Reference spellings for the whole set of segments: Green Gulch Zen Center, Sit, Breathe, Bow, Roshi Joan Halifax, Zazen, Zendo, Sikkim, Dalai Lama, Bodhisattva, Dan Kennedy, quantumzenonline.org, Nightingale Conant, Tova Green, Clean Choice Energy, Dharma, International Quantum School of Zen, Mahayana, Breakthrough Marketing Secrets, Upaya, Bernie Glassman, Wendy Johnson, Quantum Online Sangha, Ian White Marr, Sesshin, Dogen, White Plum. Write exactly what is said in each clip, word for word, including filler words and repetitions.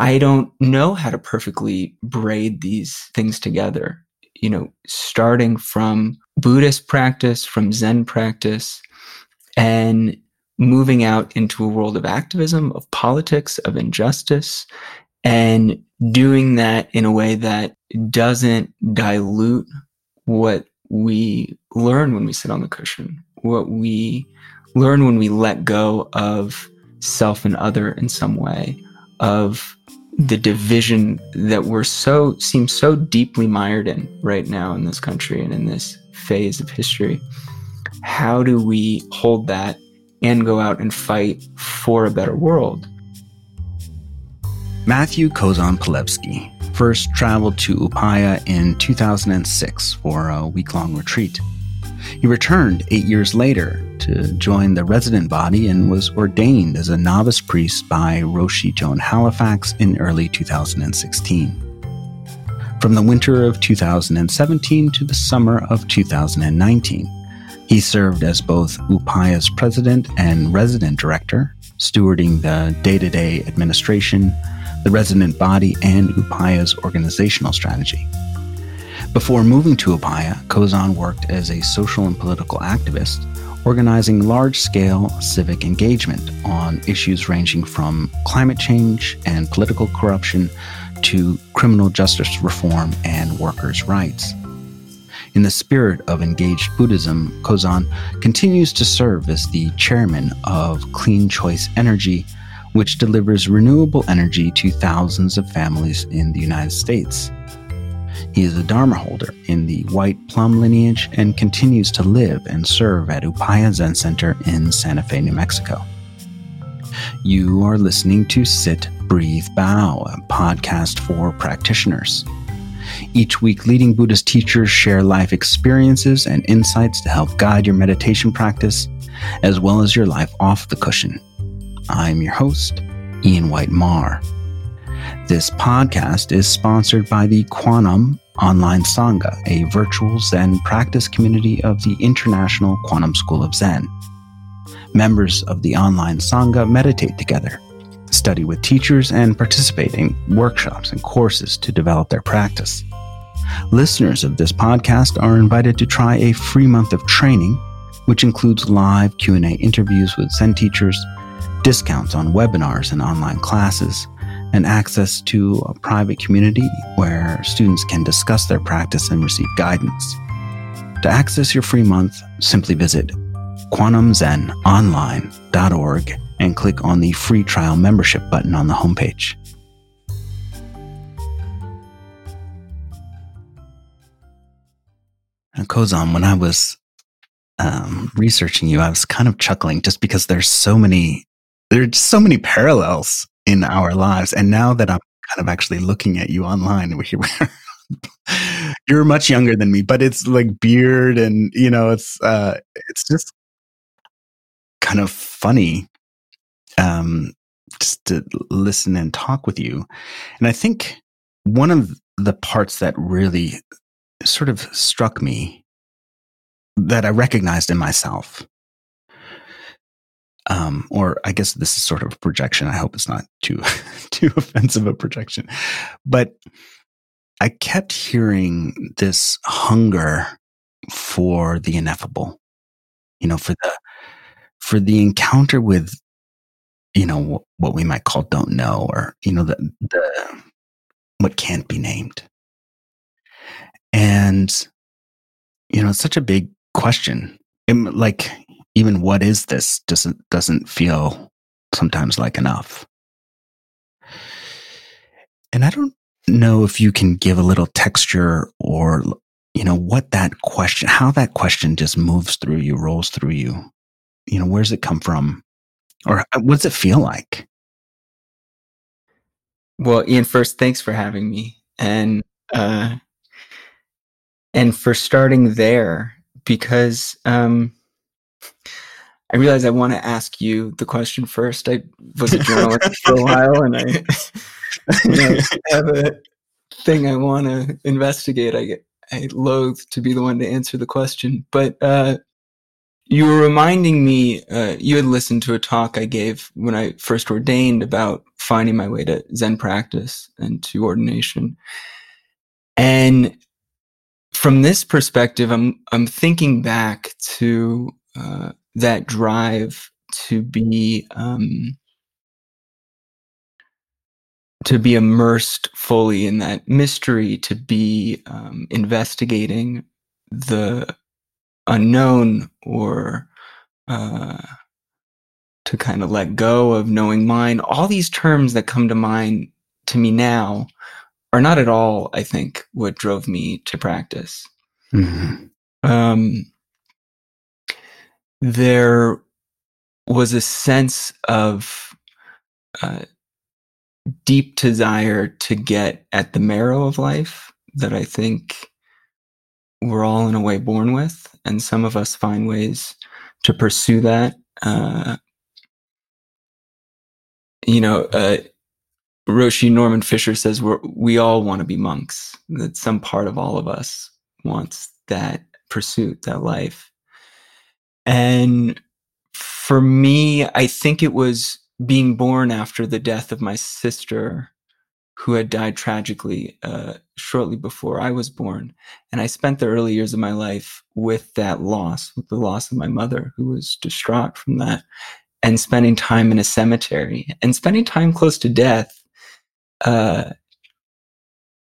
I don't know how to perfectly braid these things together. You know, starting from Buddhist practice, from Zen practice, and moving out into a world of activism, of politics, of injustice, and doing that in a way that doesn't dilute what we learn when we sit on the cushion, what we learn when we let go of self and other in some way, of the division that we're so, seem so deeply mired in right now in this country and in this phase of history. How do we hold that and go out and fight for a better world? Matthew Kozan-Pelebski first traveled to Upaya in two thousand six for a week-long retreat. He returned eight years later to join the resident body and was ordained as a novice priest by Roshi Joan Halifax in early two thousand sixteen. From the winter of two thousand seventeen to the summer of two thousand nineteen, he served as both Upaya's president and resident director, stewarding the day-to-day administration, the resident body, and Upaya's organizational strategy. Before moving to Upaya, Kozan worked as a social and political activist, organizing large-scale civic engagement on issues ranging from climate change and political corruption to criminal justice reform and workers' rights. In the spirit of engaged Buddhism, Kozan continues to serve as the chairman of Clean Choice Energy, which delivers renewable energy to thousands of families in the United States. He is a Dharma holder in the White Plum lineage and continues to live and serve at Upaya Zen Center in Santa Fe, New Mexico. You are listening to Sit, Breathe, Bow, a podcast for practitioners. Each week, leading Buddhist teachers share life experiences and insights to help guide your meditation practice, as well as your life off the cushion. I'm your host, Ian White Marr. This podcast is sponsored by the Quantum Online Sangha, a virtual Zen practice community of the International Quantum School of Zen. Members of the Online Sangha meditate together, study with teachers, and participate in workshops and courses to develop their practice. Listeners of this podcast are invited to try a free month of training, which includes live Q and A interviews with Zen teachers, discounts on webinars and online classes, and access to a private community where students can discuss their practice and receive guidance. To access your free month, simply visit quantum zen online dot org and click on the free trial membership button on the homepage. And Kozan, when I was um, researching you, I was kind of chuckling just because there's so many, there's so many parallels in our lives. And now that I'm kind of actually looking at you online, you're much younger than me, but it's like beard and, you know, it's uh, it's just kind of funny um, just to listen and talk with you. And I think one of the parts that really sort of struck me that I recognized in myself, Um, or I guess this is sort of a projection. I hope it's not too too offensive a projection. But I kept hearing this hunger for the ineffable, you know, for the for the encounter with, you know, what we might call don't know, or, you know, the, the what can't be named. And, you know, it's such a big question. And like, even what is this doesn't doesn't feel sometimes like enough. And I don't know if you can give a little texture or, you know, what that question, how that question just moves through you, rolls through you. You know, where does it come from? Or what does it feel like? Well, Ian, first, thanks for having me. And, uh, and for starting there, because... Um, I realize I want to ask you the question first. I was a journalist for a while, and I, you know, have a thing I want to investigate. I, I loathe to be the one to answer the question. But, uh, you were reminding me, uh, you had listened to a talk I gave when I first ordained about finding my way to Zen practice and to ordination. And from this perspective, I'm I'm thinking back to uh, that drive to be um, to be immersed fully in that mystery, to be um, investigating the unknown, or uh, to kind of let go of knowing mind. All these terms that come to mind to me now are not at all, I think, what drove me to practice. Mm-hmm. Um, there was a sense of uh, deep desire to get at the marrow of life that I think we're all in a way born with, and some of us find ways to pursue that. Uh, you know, uh, Roshi Norman Fisher says we're, we all want to be monks, that some part of all of us wants that pursuit, that life. And for me, I think it was being born after the death of my sister, who had died tragically uh, shortly before I was born. And I spent the early years of my life with that loss, with the loss of my mother, who was distraught from that, and spending time in a cemetery and spending time close to death uh,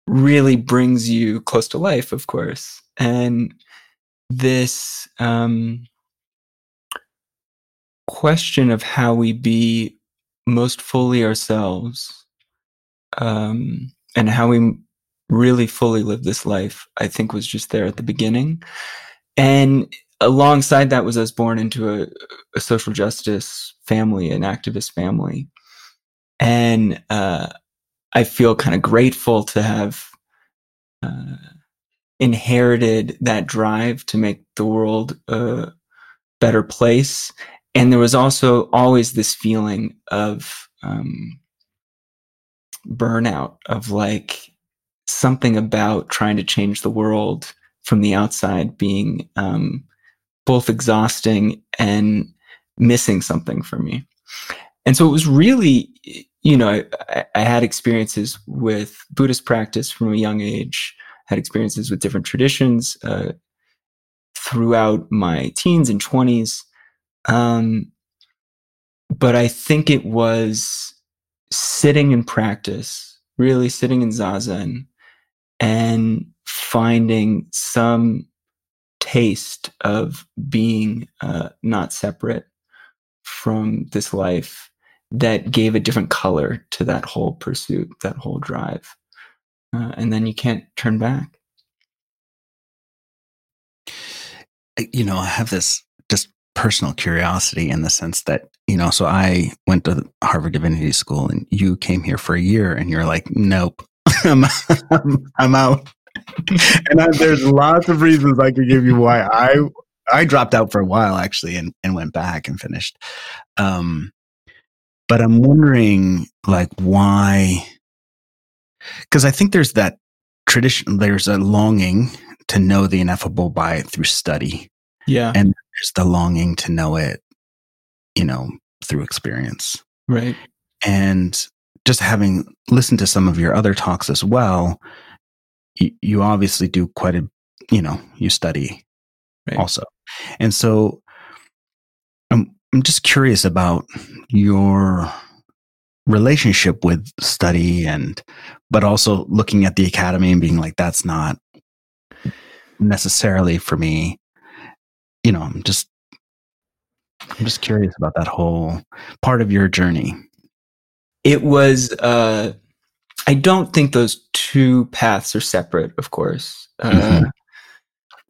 really brings you close to life, of course. And this um, question of how we be most fully ourselves, Um, and how we really fully live this life, I think, was just there at the beginning. And alongside that was us born into a, a social justice family, an activist family. And uh, I feel kind of grateful to have uh, inherited that drive to make the world a better place. And there was also always this feeling of um, burnout, of like something about trying to change the world from the outside being um, both exhausting and missing something for me. And so it was really, you know, I, I had experiences with Buddhist practice from a young age, had experiences with different traditions uh, throughout my teens and twenties. Um, but I think it was sitting in practice, really sitting in zazen, and finding some taste of being uh, not separate from this life that gave a different color to that whole pursuit, that whole drive. Uh, and then you can't turn back. You know, I have this just personal curiosity in the sense that, you know, so I went to Harvard Divinity School and you came here for a year and you're like, nope, I'm, I'm, I'm out. And I, there's lots of reasons I could give you why I I dropped out for a while, actually, and, and went back and finished. Um, but I'm wondering, like, why? Because I think there's that tradition, there's a longing to know the ineffable by through study. Yeah. And there's the longing to know it, you know, through experience. Right. And just having listened to some of your other talks as well, you, you obviously do quite a, you know, you study right. also. And so I'm, I'm just curious about your relationship with study, and, but also looking at the academy and being like, that's not necessarily for me. You know, I'm just, I'm just curious about that whole part of your journey. It was, uh, I don't think those two paths are separate, of course. Uh, mm-hmm.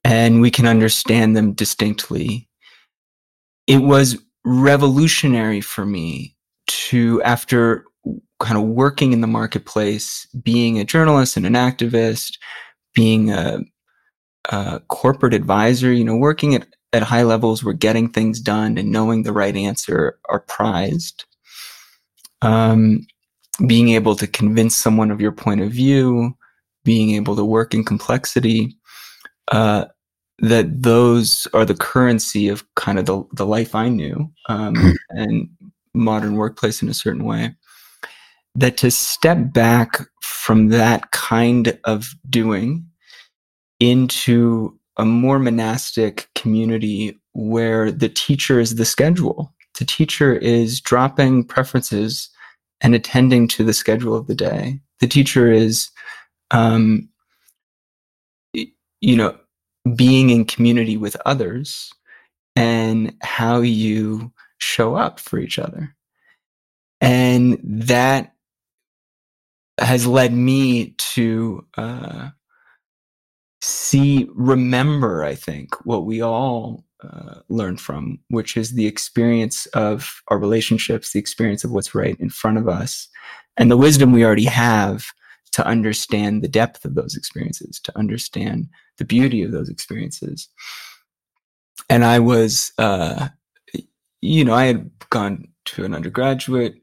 And we can understand them distinctly. It was revolutionary for me to, after kind of working in the marketplace, being a journalist and an activist, being a, a corporate advisor, you know, working at at high levels where getting things done and knowing the right answer are prized. Um, being able to convince someone of your point of view, being able to work in complexity, uh, that those are the currency of kind of the, the life I knew um, and modern workplace in a certain way, that to step back from that kind of doing into a more monastic community where the teacher is the schedule. The teacher is dropping preferences and attending to the schedule of the day. The teacher is, um, you know, being in community with others and how you show up for each other. And that has led me to uh, see, remember, I think, what we all uh, learn from, which is the experience of our relationships, the experience of what's right in front of us, and the wisdom we already have to understand the depth of those experiences, to understand the beauty of those experiences. And I was, uh, you know, I had gone to an undergraduate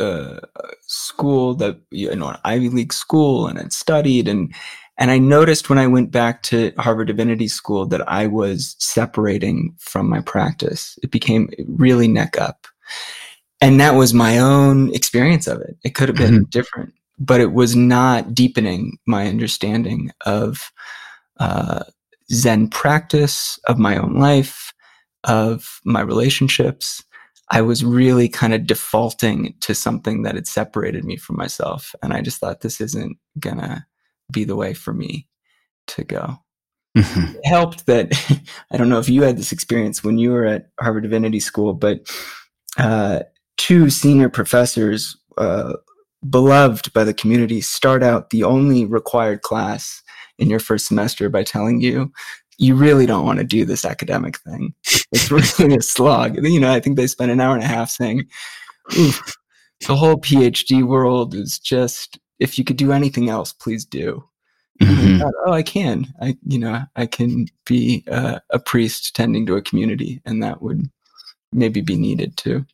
uh, school, that, you know, an Ivy League school, and I'd studied. And, and I noticed when I went back to Harvard Divinity School that I was separating from my practice. It became really neck up. And that was my own experience of it. It could have been mm-hmm. different, but it was not deepening my understanding of uh, Zen practice, of my own life, of my relationships. I was really kind of defaulting to something that had separated me from myself. And I just thought, this isn't going to be the way for me to go. Mm-hmm. It helped that, I don't know if you had this experience when you were at Harvard Divinity School, but uh, two senior professors, uh, beloved by the community, start out the only required class in your first semester by telling you, you really don't want to do this academic thing. It's really a slog. You know, I think they spent an hour and a half saying, oof, the whole PhD world is just, if you could do anything else, please do. Mm-hmm. I thought, oh, I can. I, you know, I can be uh, a priest tending to a community, and that would maybe be needed too.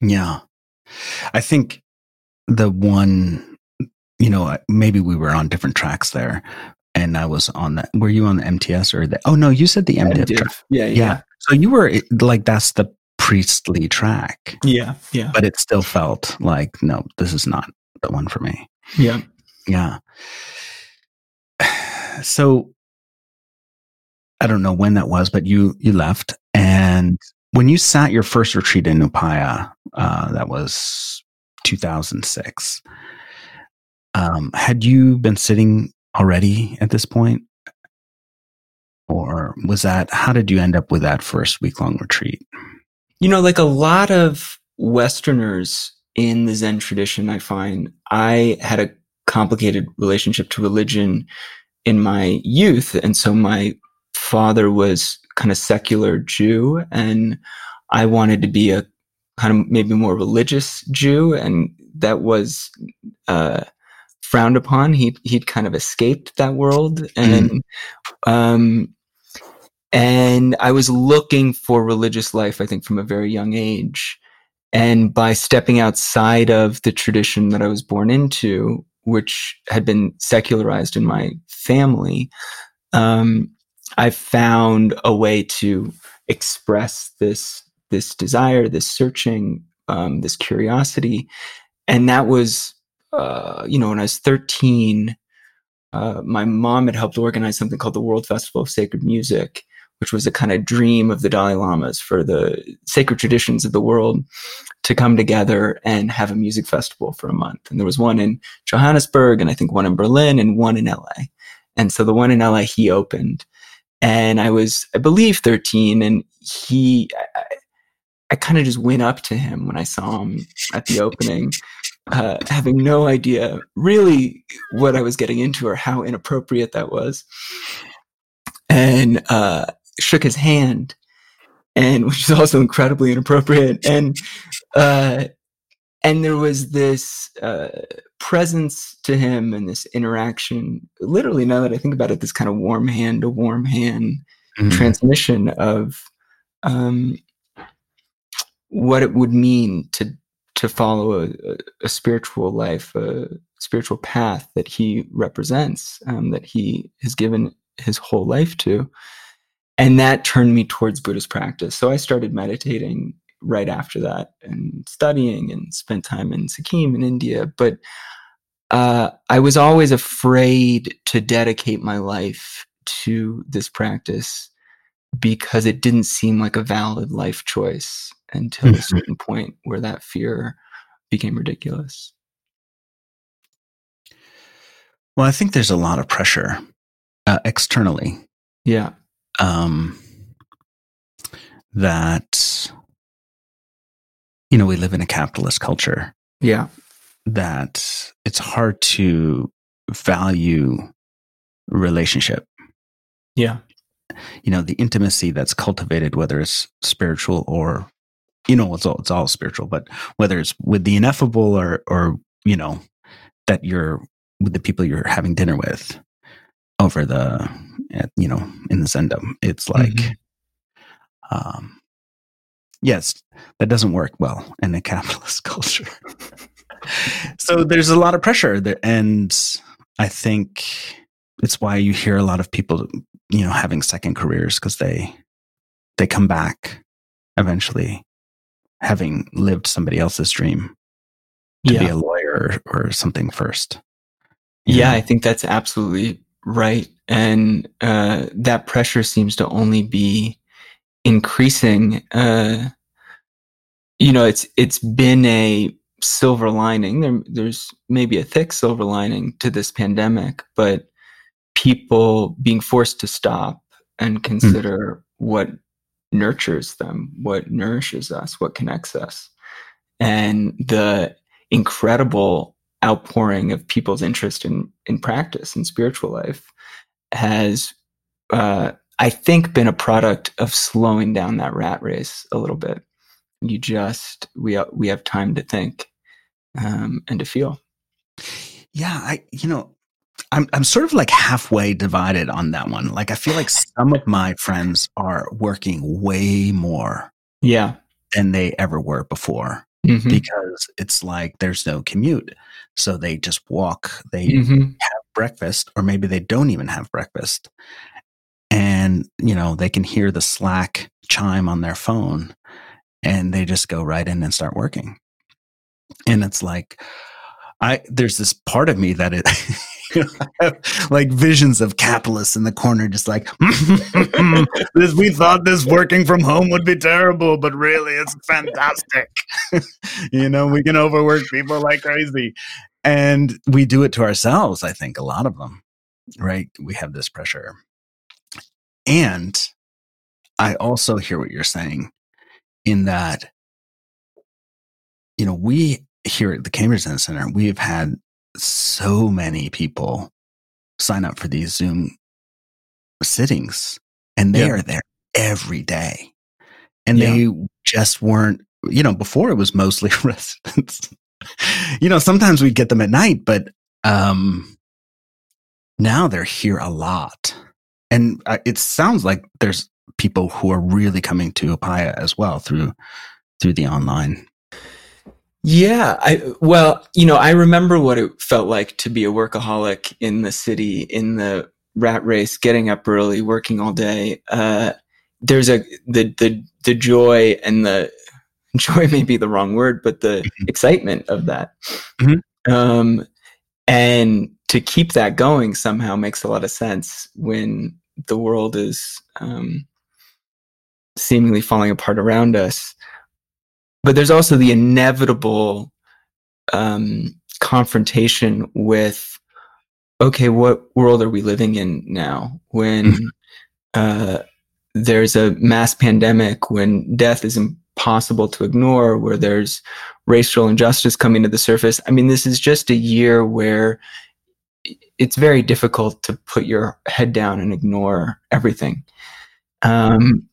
Yeah. I think the one, you know, maybe we were on different tracks there. And I was on that. Were you on the M T S or the? Oh no, you said the M Div track. Yeah, yeah, yeah. So you were like, that's the priestly track. Yeah, yeah. But it still felt like, no, this is not the one for me. Yeah, yeah. So I don't know when that was, but you you left, and when you sat your first retreat in Upaya, uh, that was two thousand six. Um, had you been sitting already at this point, or was that, how did you end up with that first week-long retreat? You know, like a lot of Westerners in the Zen tradition, I find, I had a complicated relationship to religion in my youth, and so my father was kind of secular Jew, and I wanted to be a kind of maybe more religious Jew, and that was uh frowned upon. He he'd kind of escaped that world, and mm-hmm. um, and I was looking for religious life, I think, from a very young age. And by stepping outside of the tradition that I was born into, which had been secularized in my family, um, I found a way to express this this desire, this searching, um, this curiosity, and that was. Uh, you know, when I was thirteen, uh, my mom had helped organize something called the World Festival of Sacred Music, which was a kind of dream of the Dalai Lamas for the sacred traditions of the world to come together and have a music festival for a month. And there was one in Johannesburg, and I think one in Berlin, and one in L A. And so the one in L A, he opened. And I was, I believe, thirteen, and he, I, I kind of just went up to him when I saw him at the opening. Uh, having no idea really what I was getting into or how inappropriate that was, and uh, shook his hand, and which is also incredibly inappropriate. And uh, and there was this uh, presence to him and this interaction. Literally, now that I think about it, this kind of warm hand to warm hand mm-hmm. transmission of um, what it would mean to. to follow a, a spiritual life, a spiritual path that he represents, um, that he has given his whole life to. And that turned me towards Buddhist practice. So I started meditating right after that and studying and spent time in Sikkim in India. But uh, I was always afraid to dedicate my life to this practice because it didn't seem like a valid life choice until mm-hmm. a certain point where that fear became ridiculous. Well, I think there's a lot of pressure uh, externally. Yeah. Um, that, you know, we live in a capitalist culture. Yeah. That it's hard to value relationship. Yeah. You know, the intimacy that's cultivated, whether it's spiritual or, you know, it's all, it's all spiritual, but whether it's with the ineffable or, or, you know, that you're with the people you're having dinner with over the, you know, in the Zendom, it's like, mm-hmm. um, yes, that doesn't work well in a capitalist culture. So there's a lot of pressure there. And I think it's why you hear a lot of people, you know, having second careers, because they, they come back eventually having lived somebody else's dream to yeah. be a lawyer or, or something first. Yeah, I think that's absolutely right. And uh, that pressure seems to only be increasing. Uh, you know, it's it's been a silver lining. There, there's maybe a thick silver lining to this pandemic, but people being forced to stop and consider mm. what nurtures them, what nourishes us, what connects us. And the incredible outpouring of people's interest in, in practice and spiritual life has, uh, I think, been a product of slowing down that rat race a little bit. You just, we, we have time to think, um, and to feel. Yeah. I, you know, I'm, I'm sort of like halfway divided on that one. Like, I feel like some of my friends are working way more yeah. than they ever were before. Mm-hmm. Because it's like there's no commute. So they just walk, they mm-hmm. have breakfast, or maybe they don't even have breakfast. And, you know, they can hear the Slack chime on their phone and they just go right in and start working. And it's like, I, there's this part of me that it, you know, I have like visions of capitalists in the corner, just like, this, we thought this working from home would be terrible, but really it's fantastic. You know, we can overwork people like crazy. And we do it to ourselves, I think, a lot of them, right? We have this pressure. And I also hear what you're saying in that, you know, we here at the Cambridge Zen Center, we've had so many people sign up for these Zoom sittings, and they yep. are there every day. And yep. they just weren't, you know, before it was mostly residents. You know, sometimes we'd get them at night, but um, now they're here a lot. And uh, it sounds like there's people who are really coming to Upaya as well through through the online. Yeah, I, well, you know, I remember what it felt like to be a workaholic in the city, in the rat race, getting up early, working all day. Uh, there's a, the, the, the joy and the joy may be the wrong word, but the mm-hmm. excitement of that. Mm-hmm. Um, and to keep that going somehow makes a lot of sense when the world is, um, seemingly falling apart around us. But there's also the inevitable um, confrontation with, okay, what world are we living in now? When mm-hmm. uh, there's a mass pandemic, when death is impossible to ignore, where there's racial injustice coming to the surface. I mean, this is just a year where it's very difficult to put your head down and ignore everything. Um,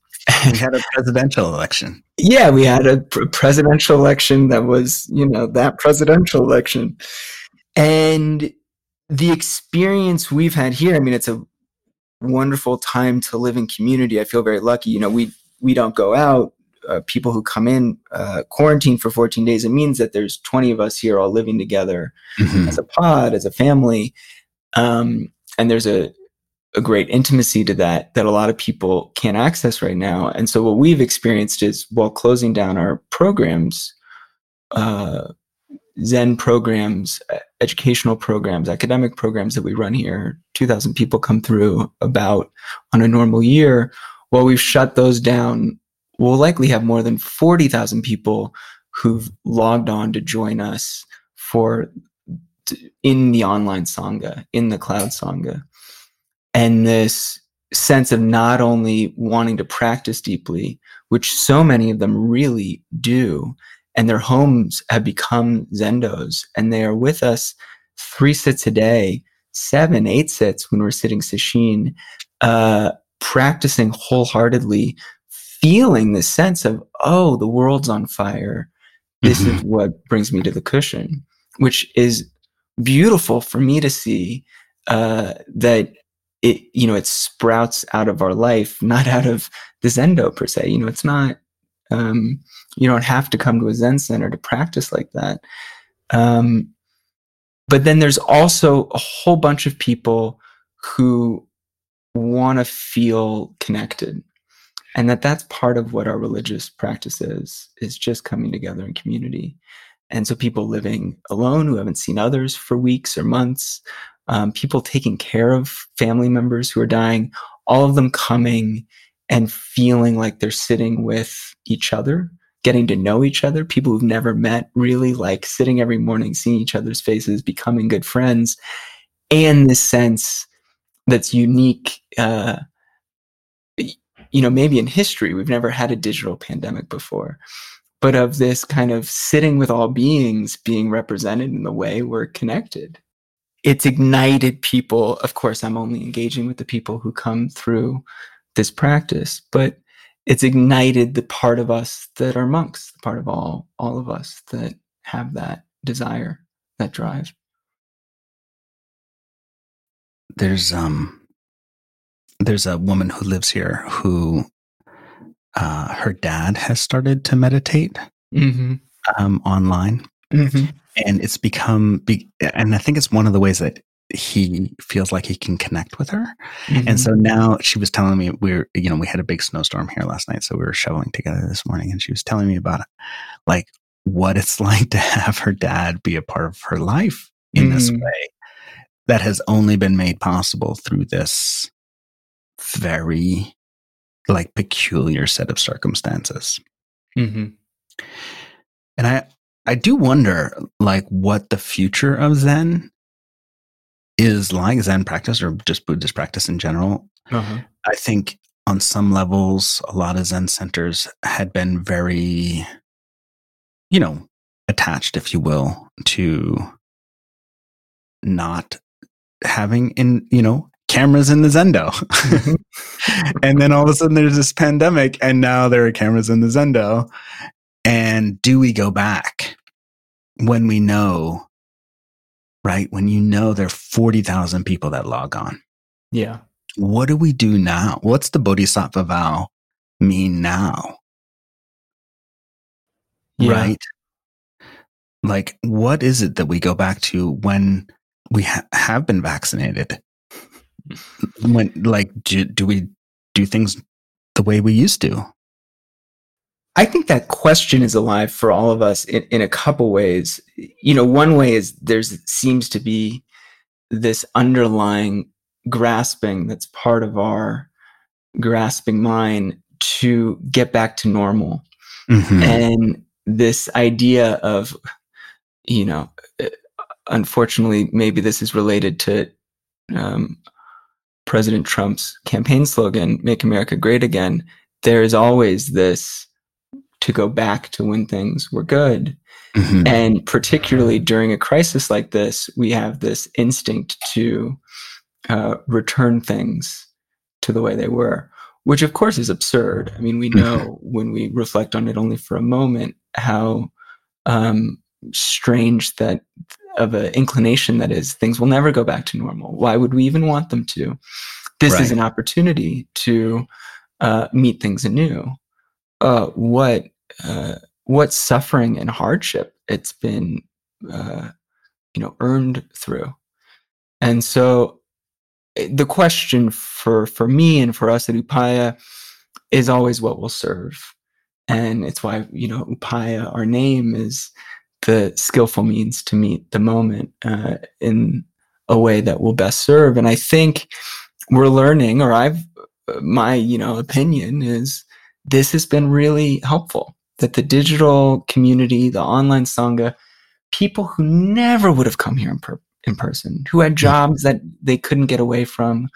we had a presidential election. Yeah, we had a pr- presidential election that was, you know, that presidential election. And the experience we've had here, I mean, it's a wonderful time to live in community. I feel very lucky. You know, we we don't go out. Uh, people who come in uh, quarantine for fourteen days. It means that there's twenty of us here all living together mm-hmm. as a pod, as a family. Um, and there's a a great intimacy to that, that a lot of people can't access right now. And so what we've experienced is, while closing down our programs, uh, Zen programs, educational programs, academic programs that we run here, two thousand people come through about on a normal year. While we've shut those down, we'll likely have more than forty thousand people who've logged on to join us for in the online Sangha, in the cloud Sangha. And this sense of not only wanting to practice deeply, which so many of them really do, and their homes have become Zendos, and they are with us three sits a day, seven, eight sits when we're sitting Sesshin, uh, practicing wholeheartedly, feeling this sense of, oh, the world's on fire. This mm-hmm. is what brings me to the cushion, which is beautiful for me to see, uh, that it, you know, it sprouts out of our life, not out of the Zendo per se. You know, it's not, um, you don't have to come to a Zen center to practice like that. Um, but then there's also a whole bunch of people who want to feel connected, and that that's part of what our religious practice is, is just coming together in community. And so people living alone who haven't seen others for weeks or months, um, people taking care of family members who are dying, all of them coming and feeling like they're sitting with each other, getting to know each other, people who've never met, really like sitting every morning, seeing each other's faces, becoming good friends, and this sense that's unique. Uh, you know, maybe in history, we've never had a digital pandemic before, but of this kind of sitting with all beings being represented in the way we're connected. It's ignited people. Of course, I'm only engaging with the people who come through this practice, but it's ignited the part of us that are monks, the part of all, all of us that have that desire, that drive. There's um, there's a woman who lives here who uh, her dad has started to meditate mm-hmm. um, online, mm-hmm. and it's become. And I think it's one of the ways that he feels like he can connect with her. Mm-hmm. And so now she was telling me we're you know we had a big snowstorm here last night, so we were shoveling together this morning, and she was telling me about like what it's like to have her dad be a part of her life in mm-hmm. this way. That has only been made possible through this very, like, peculiar set of circumstances. Mm-hmm. And I, I do wonder, like, what the future of Zen is like, Zen practice or just Buddhist practice in general. Uh-huh. I think on some levels, a lot of Zen centers had been very, you know, attached, if you will, to not having in you know cameras in the Zendo and then all of a sudden there's this pandemic and now there are cameras in the Zendo. And do we go back when we know right when you know there are forty thousand people that log on? Yeah what do we do now? What's the Bodhisattva vow mean now? yeah. Right like what is it that we go back to when we ha- have been vaccinated? When, like, do, do we do things the way we used to? I think that question is alive for all of us in, in a couple ways. You know, one way is there seems to be this underlying grasping that's part of our grasping mind to get back to normal. Mm-hmm. And this idea of, you know, unfortunately, maybe this is related to um, President Trump's campaign slogan, Make America Great Again. There is always this to go back to when things were good. Mm-hmm. And particularly during a crisis like this, we have this instinct to uh, return things to the way they were, which of course is absurd. I mean, we know mm-hmm. when we reflect on it only for a moment, how um, strange that of an inclination that is. Things will never go back to normal. Why would we even want them to? This right. is an opportunity to uh, meet things anew. Uh, what uh, what suffering and hardship it's been, uh, you know, earned through. And so the question for, for me and for us at Upaya is always what will serve. And it's why, you know, Upaya, our name, is the skillful means to meet the moment uh, in a way that will best serve. And I think we're learning, or I've, my, you know, opinion is this has been really helpful, that the digital community, the online Sangha, people who never would have come here in, per- in person, who had jobs that they couldn't get away from,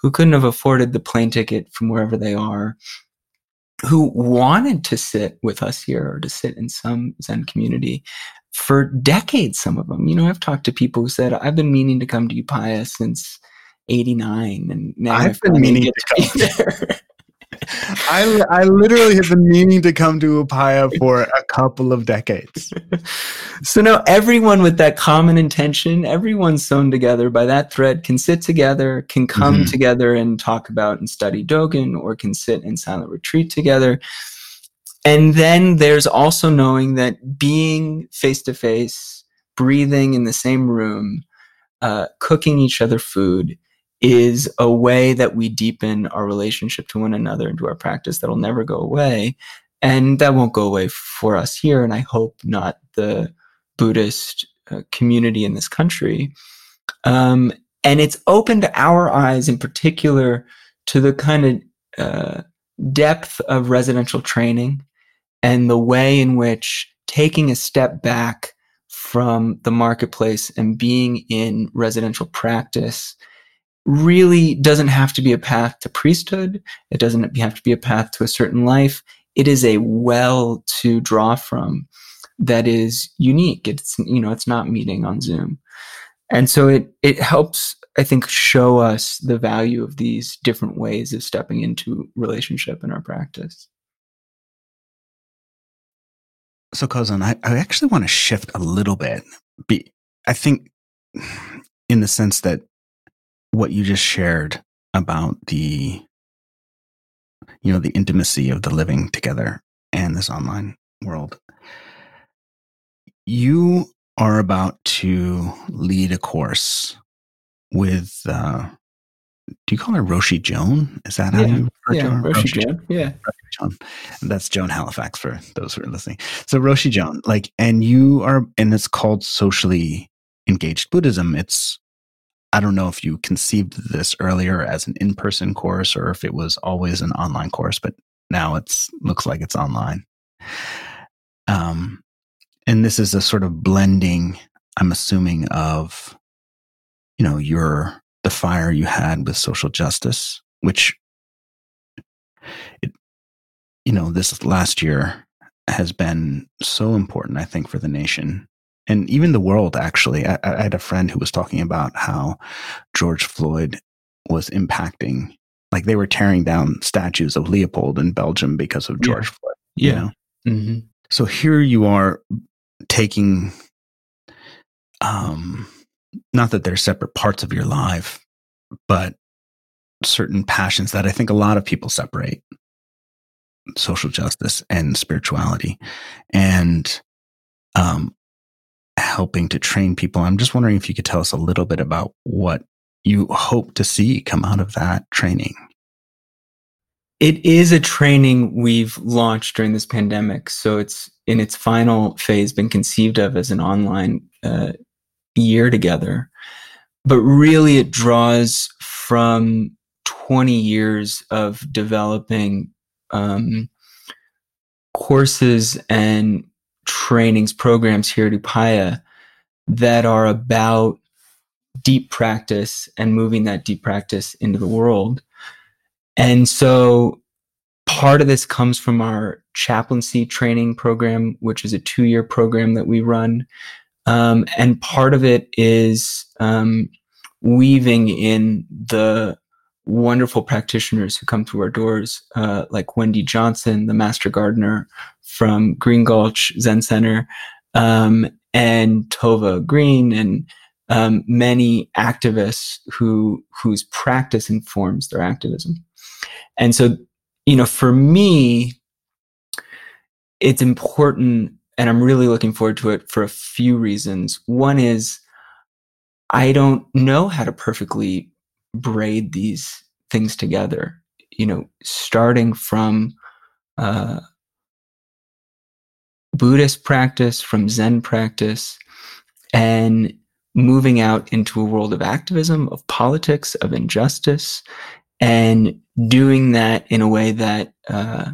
who couldn't have afforded the plane ticket from wherever they are, who wanted to sit with us here or to sit in some Zen community for decades, some of them. You know, I've talked to people who said, I've been meaning to come to Upaya since eighty-nine, and now I've been meaning to, to come there. I, I literally have been meaning to come to Upaya for a couple of decades. So now everyone with that common intention, everyone sewn together by that thread, can sit together, can come mm-hmm. together and talk about and study Dogen, or can sit in silent retreat together. And then there's also knowing that being face-to-face, breathing in the same room, uh, cooking each other food, is a way that we deepen our relationship to one another and to our practice that'll never go away. And that won't go away for us here, and I hope not the Buddhist uh, community in this country. Um, and it's opened our eyes in particular to the kind of uh, depth of residential training and the way in which taking a step back from the marketplace and being in residential practice really doesn't have to be a path to priesthood. It doesn't have to be a path to a certain life. It is a well to draw from that is unique. It's, you know, it's not meeting on Zoom. And so it, it helps, I think, show us the value of these different ways of stepping into relationship in our practice. So Kozan, I, I actually want to shift a little bit. Be, I think in the sense that what you just shared about the, you know, the intimacy of the living together and this online world. You are about to lead a course with, uh, do you call her Roshi Joan? Is that how yeah. you refer yeah, to her? Roshi, Roshi Joan. Joan. Yeah. Roshi Joan. That's Joan Halifax for those who are listening. So Roshi Joan, like, and you are, and it's called Socially Engaged Buddhism. It's, I don't know if you conceived this earlier as an in-person course or if it was always an online course, but now it's looks like it's online. Um, and this is a sort of blending, I'm assuming, of, you know, your the fire you had with social justice, which, it, you know, this last year has been so important, I think, for the nation. And even the world, actually. I, I had a friend who was talking about how George Floyd was impacting, like they were tearing down statues of Leopold in Belgium because of George yeah. Floyd. Yeah. You know? Mm-hmm. So here you are taking, um, not that they're separate parts of your life, but certain passions that I think a lot of people separate, social justice and spirituality. And, um, helping to train people. I'm just wondering if you could tell us a little bit about what you hope to see come out of that training. It is a training we've launched during this pandemic. So it's in its final phase been conceived of as an online uh, year together. But really it draws from twenty years of developing um, courses and trainings, programs here at Upaya that are about deep practice and moving that deep practice into the world. And so part of this comes from our chaplaincy training program, which is a two-year program that we run. Um, and part of it is um, weaving in the wonderful practitioners who come through our doors, uh, like Wendy Johnson, the master gardener from Green Gulch Zen Center, um, and Tova Green, and um, many activists who whose practice informs their activism. And so, you know, for me, it's important, and I'm really looking forward to it for a few reasons. One is I don't know how to perfectly braid these things together, you know, starting from uh, Buddhist practice, from Zen practice, and moving out into a world of activism, of politics, of injustice, and doing that in a way that uh,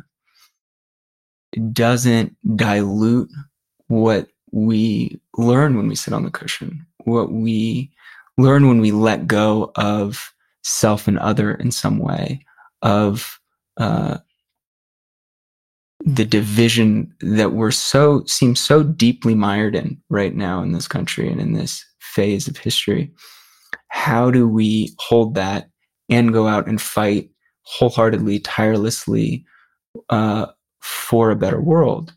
doesn't dilute what we learn when we sit on the cushion, what we learn when we let go of self and other in some way, of uh, the division that we're so, seem so deeply mired in right now in this country and in this phase of history. How do we hold that and go out and fight wholeheartedly, tirelessly uh, for a better world?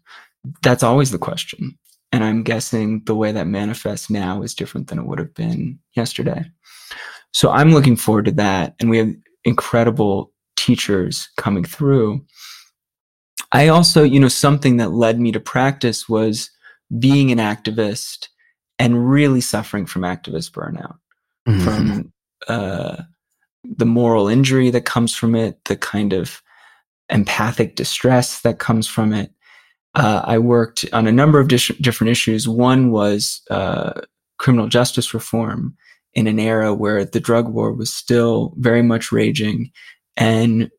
That's always the question. And I'm guessing the way that manifests now is different than it would have been yesterday. So I'm looking forward to that. And we have incredible teachers coming through. I also, you know, something that led me to practice was being an activist and really suffering from activist burnout, mm-hmm. from uh, the moral injury that comes from it, the kind of empathic distress that comes from it. Uh, I worked on a number of dis- different issues. One was uh, criminal justice reform in an era where the drug war was still very much raging and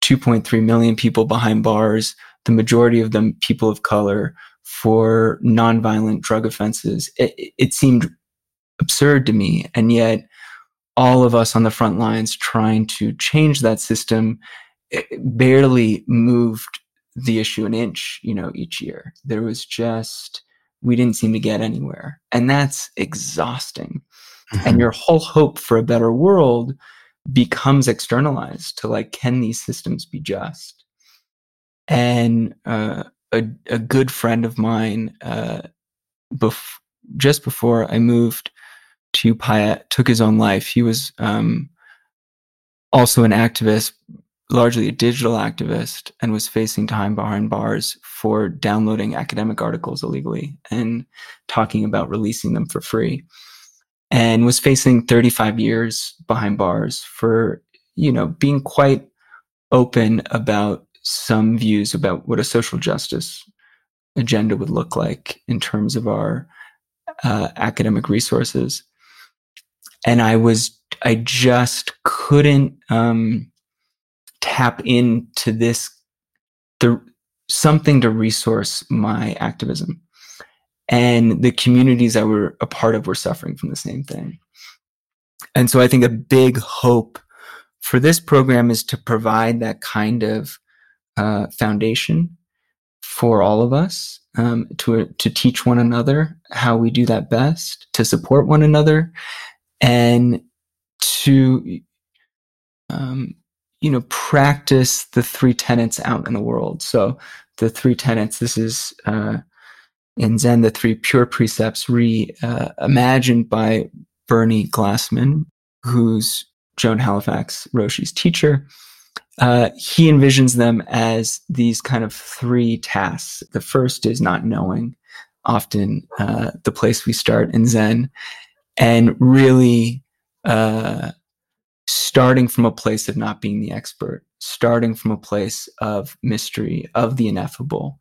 two point three million people behind bars, the majority of them people of color, for nonviolent drug offenses. It, it seemed absurd to me. And yet all of us on the front lines trying to change that system barely moved the issue an inch, you know, each year. There was just, we didn't seem to get anywhere. And that's exhausting. Mm-hmm. And your whole hope for a better world becomes externalized to, like, can these systems be just? And uh, a, a good friend of mine, uh, bef- just before I moved to Upaya, took his own life. He was um, also an activist, largely a digital activist, and was facing time behind bars for downloading academic articles illegally and talking about releasing them for free, and was facing thirty-five years behind bars for, you know, being quite open about some views about what a social justice agenda would look like in terms of our uh, academic resources. And I was, I just couldn't um, tap into this, the something to resource my activism. And the communities I were a part of were suffering from the same thing. And so I think a big hope for this program is to provide that kind of uh, foundation for all of us, um, to, to teach one another how we do that best, to support one another, and to um, you know, practice the three tenets out in the world. So the three tenets, this is... Uh, in Zen, the three pure precepts reimagined uh, by Bernie Glassman, who's Joan Halifax, Roshi's teacher. Uh, he envisions them as these kind of three tasks. The first is not knowing, often uh, the place we start in Zen, and really uh, starting from a place of not being the expert, starting from a place of mystery, of the ineffable.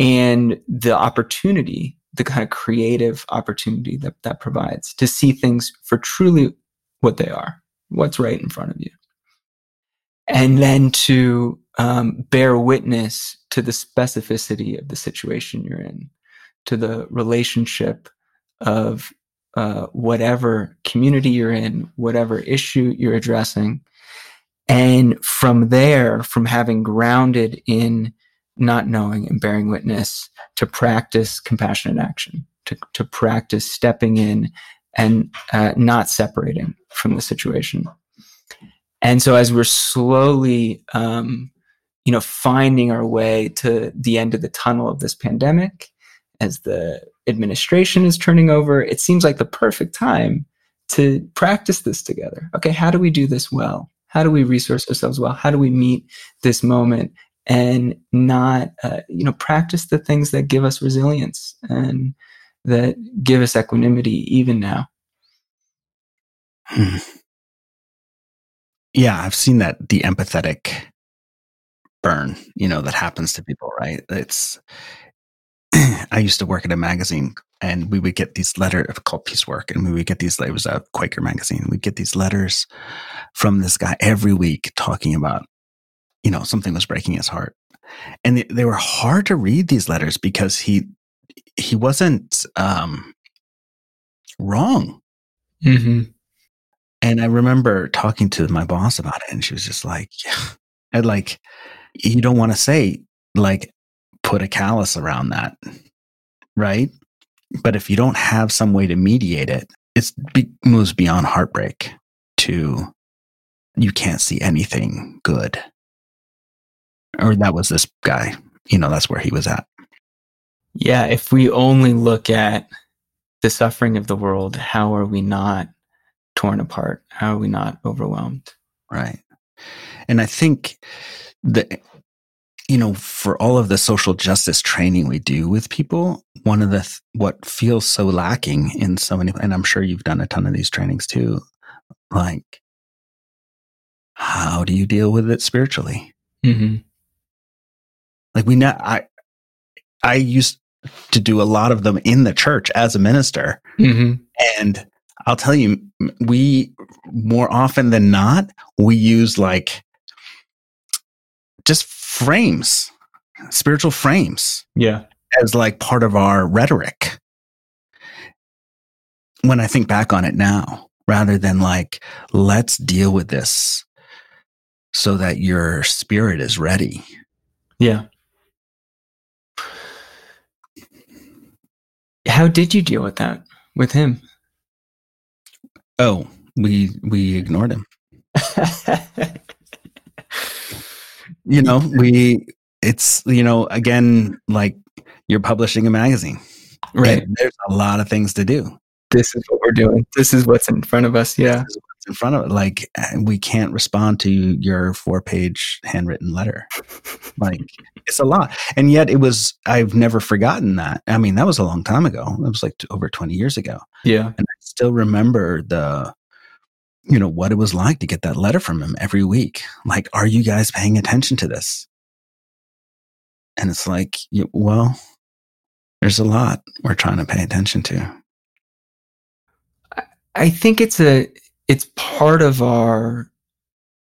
And the opportunity, the kind of creative opportunity that that provides to see things for truly what they are, what's right in front of you. And then to um, bear witness to the specificity of the situation you're in, to the relationship of uh, whatever community you're in, whatever issue you're addressing. And from there, from having grounded in not knowing and bearing witness, to practice compassionate action, to, to practice stepping in and uh, not separating from the situation. And so as we're slowly, um, you know, finding our way to the end of the tunnel of this pandemic, as the administration is turning over, it seems like the perfect time to practice this together. Okay, how do we do this well? How do we resource ourselves well? How do we meet this moment and not, uh, you know, practice the things that give us resilience and that give us equanimity even now? Hmm. Yeah, I've seen that, the empathetic burn, you know, that happens to people, right? It's, I used to work at a magazine and we would get these letters called Piecework, and we would get these, it was a Quaker magazine. We'd get these letters from this guy every week talking about, you know, something was breaking his heart. And they, they were hard to read, these letters, because he, he wasn't um, wrong. Mm-hmm. And I remember talking to my boss about it, and she was just like, yeah. And like, you don't want to say, like, put a callus around that, right? But if you don't have some way to mediate it, it be- moves beyond heartbreak to you can't see anything good. Or that was this guy, you know, that's where he was at. Yeah, if we only look at the suffering of the world, how are we not torn apart? How are we not overwhelmed? Right. And I think that, you know, for all of the social justice training we do with people, one of the, th- what feels so lacking in so many, and I'm sure you've done a ton of these trainings too, like, how do you deal with it spiritually? Mm-hmm. Like we know, I, I used to do a lot of them in the church as a minister. Mm-hmm. And I'll tell you, we more often than not, we use like just frames, spiritual frames, yeah, as like part of our rhetoric. When I think back on it now, rather than like, let's deal with this so that your spirit is ready. Yeah. How did you deal with that with him? Oh, we we ignored him. You know, we it's you know, again, like you're publishing a magazine. Right. There's a lot of things to do. This is what we're doing. This is what's in front of us, yeah. This is what's in front of it. Like we can't respond to your four-page handwritten letter. Like it's a lot. And yet it was, I've never forgotten that. I mean, that was a long time ago. That was like over twenty years ago. Yeah. And I still remember the, you know, what it was like to get that letter from him every week. Like, are you guys paying attention to this? And it's like, well, there's a lot we're trying to pay attention to. I think it's a, it's part of our,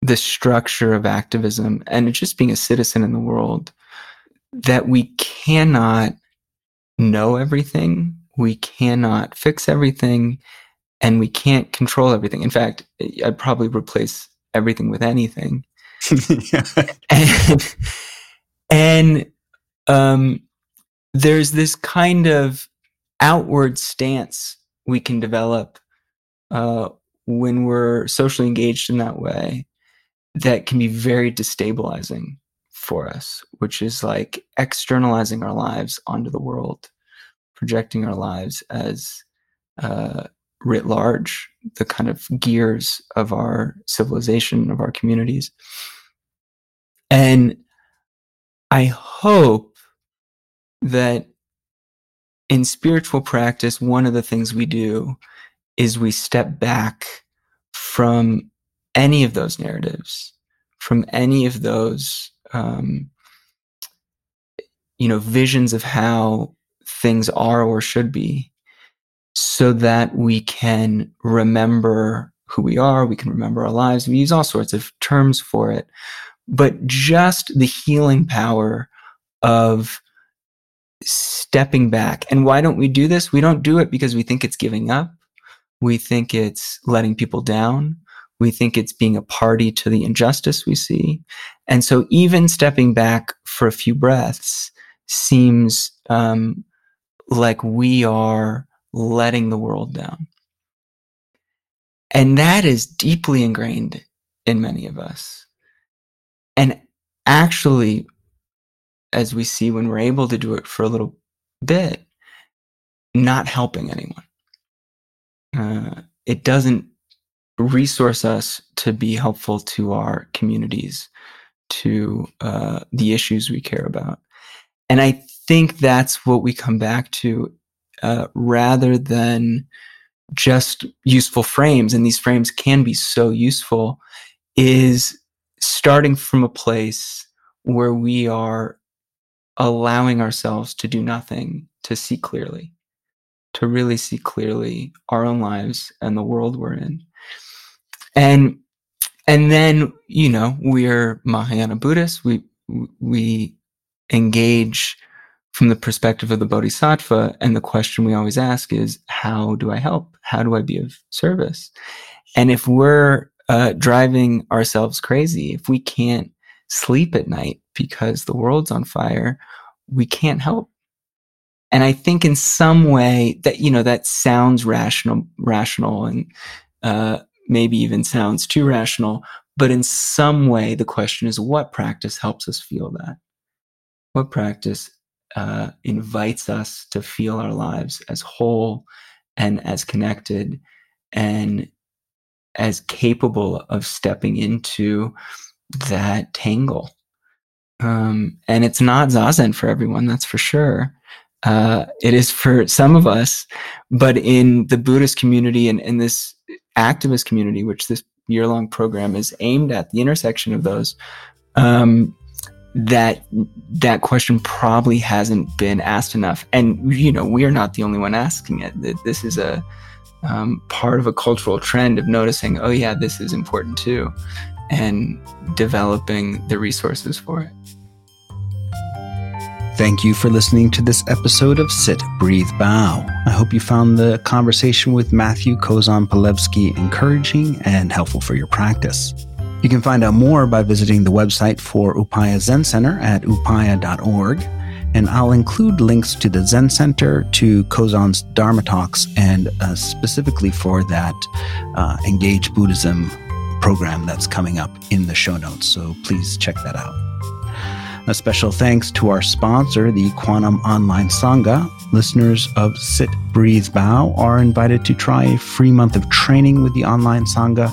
the structure of activism and just being a citizen in the world, that we cannot know everything, we cannot fix everything, and we can't control everything. In fact, I'd probably replace everything with anything. Yeah. And, and um, there's this kind of outward stance we can develop uh, when we're socially engaged in that way, that can be very destabilizing for us, which is like externalizing our lives onto the world, projecting our lives as uh, writ large, the kind of gears of our civilization, of our communities. And I hope that in spiritual practice, one of the things we do is we step back from any of those narratives, from any of those, um, you know, visions of how things are or should be, so that we can remember who we are, we can remember our lives. We use all sorts of terms for it, but just the healing power of stepping back. And why don't we do this? We don't do it because we think it's giving up. We think it's letting people down. We think it's being a party to the injustice we see. And so even stepping back for a few breaths seems um, like we are letting the world down. And that is deeply ingrained in many of us. And actually, as we see when we're able to do it for a little bit, not helping anyone. Uh, it doesn't resource us to be helpful to our communities, to uh, the issues we care about. And I think that's what we come back to, uh, rather than just useful frames. And these frames can be so useful, is starting from a place where we are allowing ourselves to do nothing, to see clearly, to really see clearly our own lives and the world we're in. And and then, you know, we're Mahayana Buddhists. We we engage from the perspective of the Bodhisattva, and the question we always ask is, how do I help? How do I be of service? And if we're uh, driving ourselves crazy, if we can't sleep at night because the world's on fire, we can't help. And I think in some way that, you know, that sounds rational, rational and uh, maybe even sounds too rational, but in some way the question is, what practice helps us feel that? What practice Uh, invites us to feel our lives as whole and as connected and as capable of stepping into that tangle? Um, and it's not Zazen for everyone, that's for sure. Uh, it is for some of us, but in the Buddhist community and in this activist community, which this year-long program is aimed at, the intersection of those, um, that that question probably hasn't been asked enough. And, you know, we are not the only one asking it. This is a um, part of a cultural trend of noticing, oh yeah, this is important too, and developing the resources for it. Thank you for listening to this episode of Sit, Breathe, Bow. I hope you found the conversation with Matthew Kozan-Pelebski encouraging and helpful for your practice. You can find out more by visiting the website for Upaya Zen Center at upaya dot org, and I'll include links to the Zen Center, to Kozan's Dharma Talks, and uh, specifically for that uh, Engage Buddhism program that's coming up in the show notes, so please check that out. A special thanks to our sponsor, the Quantum Online Sangha. Listeners of Sit, Breathe, Bow are invited to try a free month of training with the Online Sangha.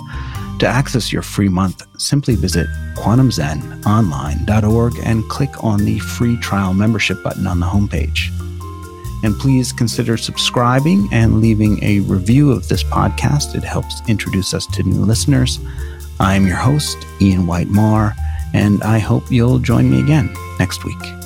To access your free month, simply visit quantum zen online dot org and click on the free trial membership button on the homepage. And please consider subscribing and leaving a review of this podcast. It helps introduce us to new listeners. I'm your host, Ian White Marr, and I hope you'll join me again next week.